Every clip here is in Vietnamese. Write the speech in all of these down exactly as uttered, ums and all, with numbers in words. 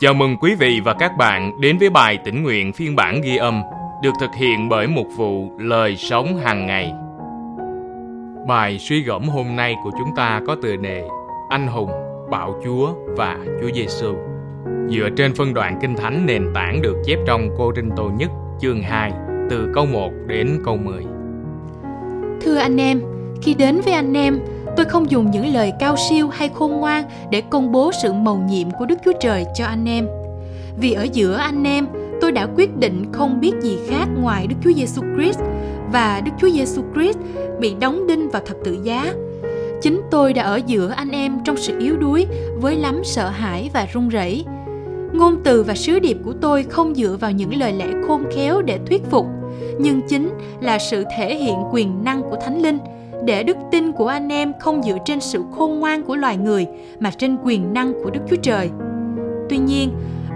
Chào mừng quý vị và các bạn đến với bài tĩnh nguyện phiên bản ghi âm được thực hiện bởi mục vụ Lời Sống Hằng Ngày. Bài suy gẫm hôm nay của chúng ta có tựa đề Anh hùng, Bạo Chúa và Chúa Giêsu, dựa trên phân đoạn Kinh Thánh nền tảng được chép trong Cô-rinh-tô nhất chương hai từ câu một đến câu mười. Thưa anh em, khi đến với anh em, tôi không dùng những lời cao siêu hay khôn ngoan để công bố sự mầu nhiệm của Đức Chúa Trời cho anh em. Vì ở giữa anh em, tôi đã quyết định không biết gì khác ngoài Đức Chúa Giêsu Christ, và Đức Chúa Giêsu Christ bị đóng đinh vào thập tự giá. Chính tôi đã ở giữa anh em trong sự yếu đuối với lắm sợ hãi và run rẩy. Ngôn từ và sứ điệp của tôi không dựa vào những lời lẽ khôn khéo để thuyết phục, nhưng chính là sự thể hiện quyền năng của Thánh Linh, để đức tin của anh em không dựa trên sự khôn ngoan của loài người mà trên quyền năng của Đức Chúa Trời. Tuy nhiên,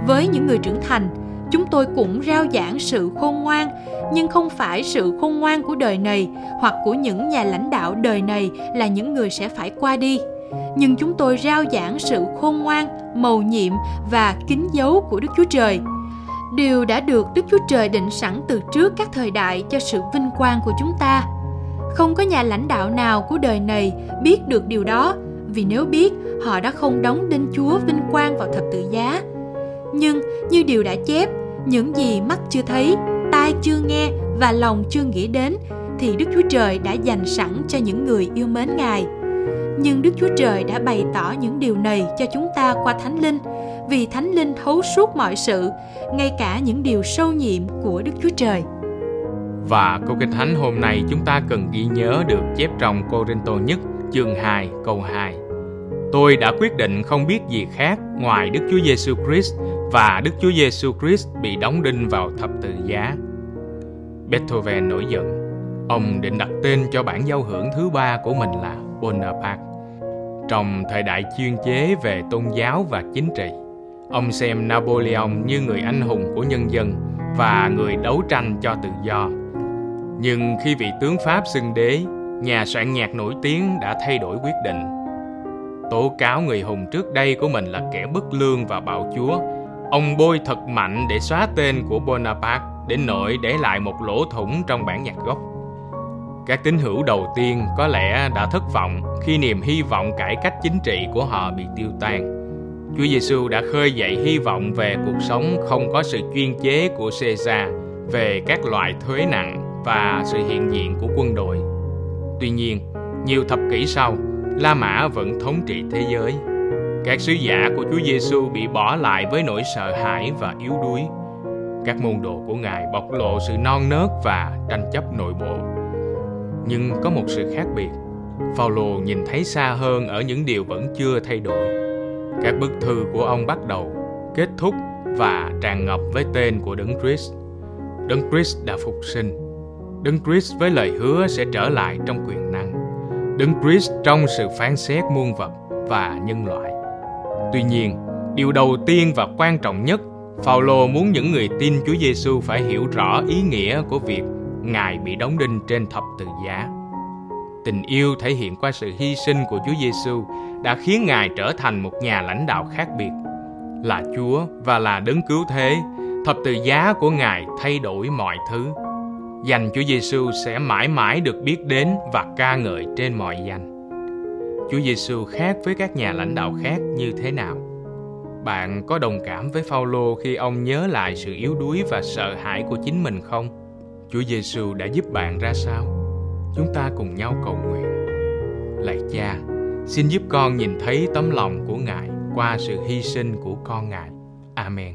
với những người trưởng thành, chúng tôi cũng rao giảng sự khôn ngoan, nhưng không phải sự khôn ngoan của đời này hoặc của những nhà lãnh đạo đời này là những người sẽ phải qua đi. Nhưng chúng tôi rao giảng sự khôn ngoan, mầu nhiệm và kín dấu của Đức Chúa Trời, điều đã được Đức Chúa Trời định sẵn từ trước các thời đại cho sự vinh quang của chúng ta. Không có nhà lãnh đạo nào của đời này biết được điều đó, vì nếu biết, họ đã không đóng đinh Chúa vinh quang vào thập tự giá. Nhưng như điều đã chép, những gì mắt chưa thấy, tai chưa nghe và lòng chưa nghĩ đến thì Đức Chúa Trời đã dành sẵn cho những người yêu mến Ngài. Nhưng Đức Chúa Trời đã bày tỏ những điều này cho chúng ta qua Thánh Linh, vì Thánh Linh thấu suốt mọi sự, ngay cả những điều sâu nhiệm của Đức Chúa Trời. Và câu Kinh Thánh hôm nay chúng ta cần ghi nhớ được chép trong Cô-rinh-tô nhất chương hai câu hai. Tôi đã quyết định không biết gì khác ngoài Đức Chúa Giêsu Christ và Đức Chúa Giêsu Christ bị đóng đinh vào thập tự giá. Beethoven nổi giận. Ông định đặt tên cho bản giao hưởng thứ ba của mình là Bonaparte. Trong thời đại chuyên chế về tôn giáo và chính trị, ông xem Napoleon như người anh hùng của nhân dân và người đấu tranh cho tự do. Nhưng khi vị tướng Pháp xưng đế, nhà soạn nhạc nổi tiếng đã thay đổi quyết định. Tố cáo người hùng trước đây của mình là kẻ bất lương và bạo chúa, ông bôi thật mạnh để xóa tên của Bonaparte đến nỗi để lại một lỗ thủng trong bản nhạc gốc. Các tín hữu đầu tiên có lẽ đã thất vọng khi niềm hy vọng cải cách chính trị của họ bị tiêu tan. Chúa Giêsu đã khơi dậy hy vọng về cuộc sống không có sự chuyên chế của Caesar, về các loại thuế nặng và sự hiện diện của quân đội. Tuy nhiên, nhiều thập kỷ sau, La Mã vẫn thống trị thế giới. Các sứ giả của Chúa Giêsu bị bỏ lại với nỗi sợ hãi và yếu đuối. Các môn đồ của Ngài bộc lộ sự non nớt và tranh chấp nội bộ. Nhưng có một sự khác biệt. Phao-lô nhìn thấy xa hơn ở những điều vẫn chưa thay đổi. Các bức thư của ông bắt đầu, kết thúc và tràn ngập với tên của Đấng Christ. Đấng Christ đã phục sinh. Đấng Christ với lời hứa sẽ trở lại trong quyền năng. Đấng Christ trong sự phán xét muôn vật và nhân loại. Tuy nhiên, điều đầu tiên và quan trọng nhất, Phao-lô muốn những người tin Chúa Giêsu phải hiểu rõ ý nghĩa của việc Ngài bị đóng đinh trên thập tự giá. Tình yêu thể hiện qua sự hy sinh của Chúa Giêsu đã khiến Ngài trở thành một nhà lãnh đạo khác biệt, là Chúa và là Đấng Cứu Thế. Thập tự giá của Ngài thay đổi mọi thứ. Danh Chúa Giêsu sẽ mãi mãi được biết đến và ca ngợi trên mọi danh. Chúa Giêsu khác với các nhà lãnh đạo khác như thế nào? Bạn có đồng cảm với Phao-lô khi ông nhớ lại sự yếu đuối và sợ hãi của chính mình không? Chúa Giêsu đã giúp bạn ra sao? Chúng ta cùng nhau cầu nguyện. Lạy Cha, xin giúp con nhìn thấy tấm lòng của Ngài qua sự hy sinh của con Ngài. Amen.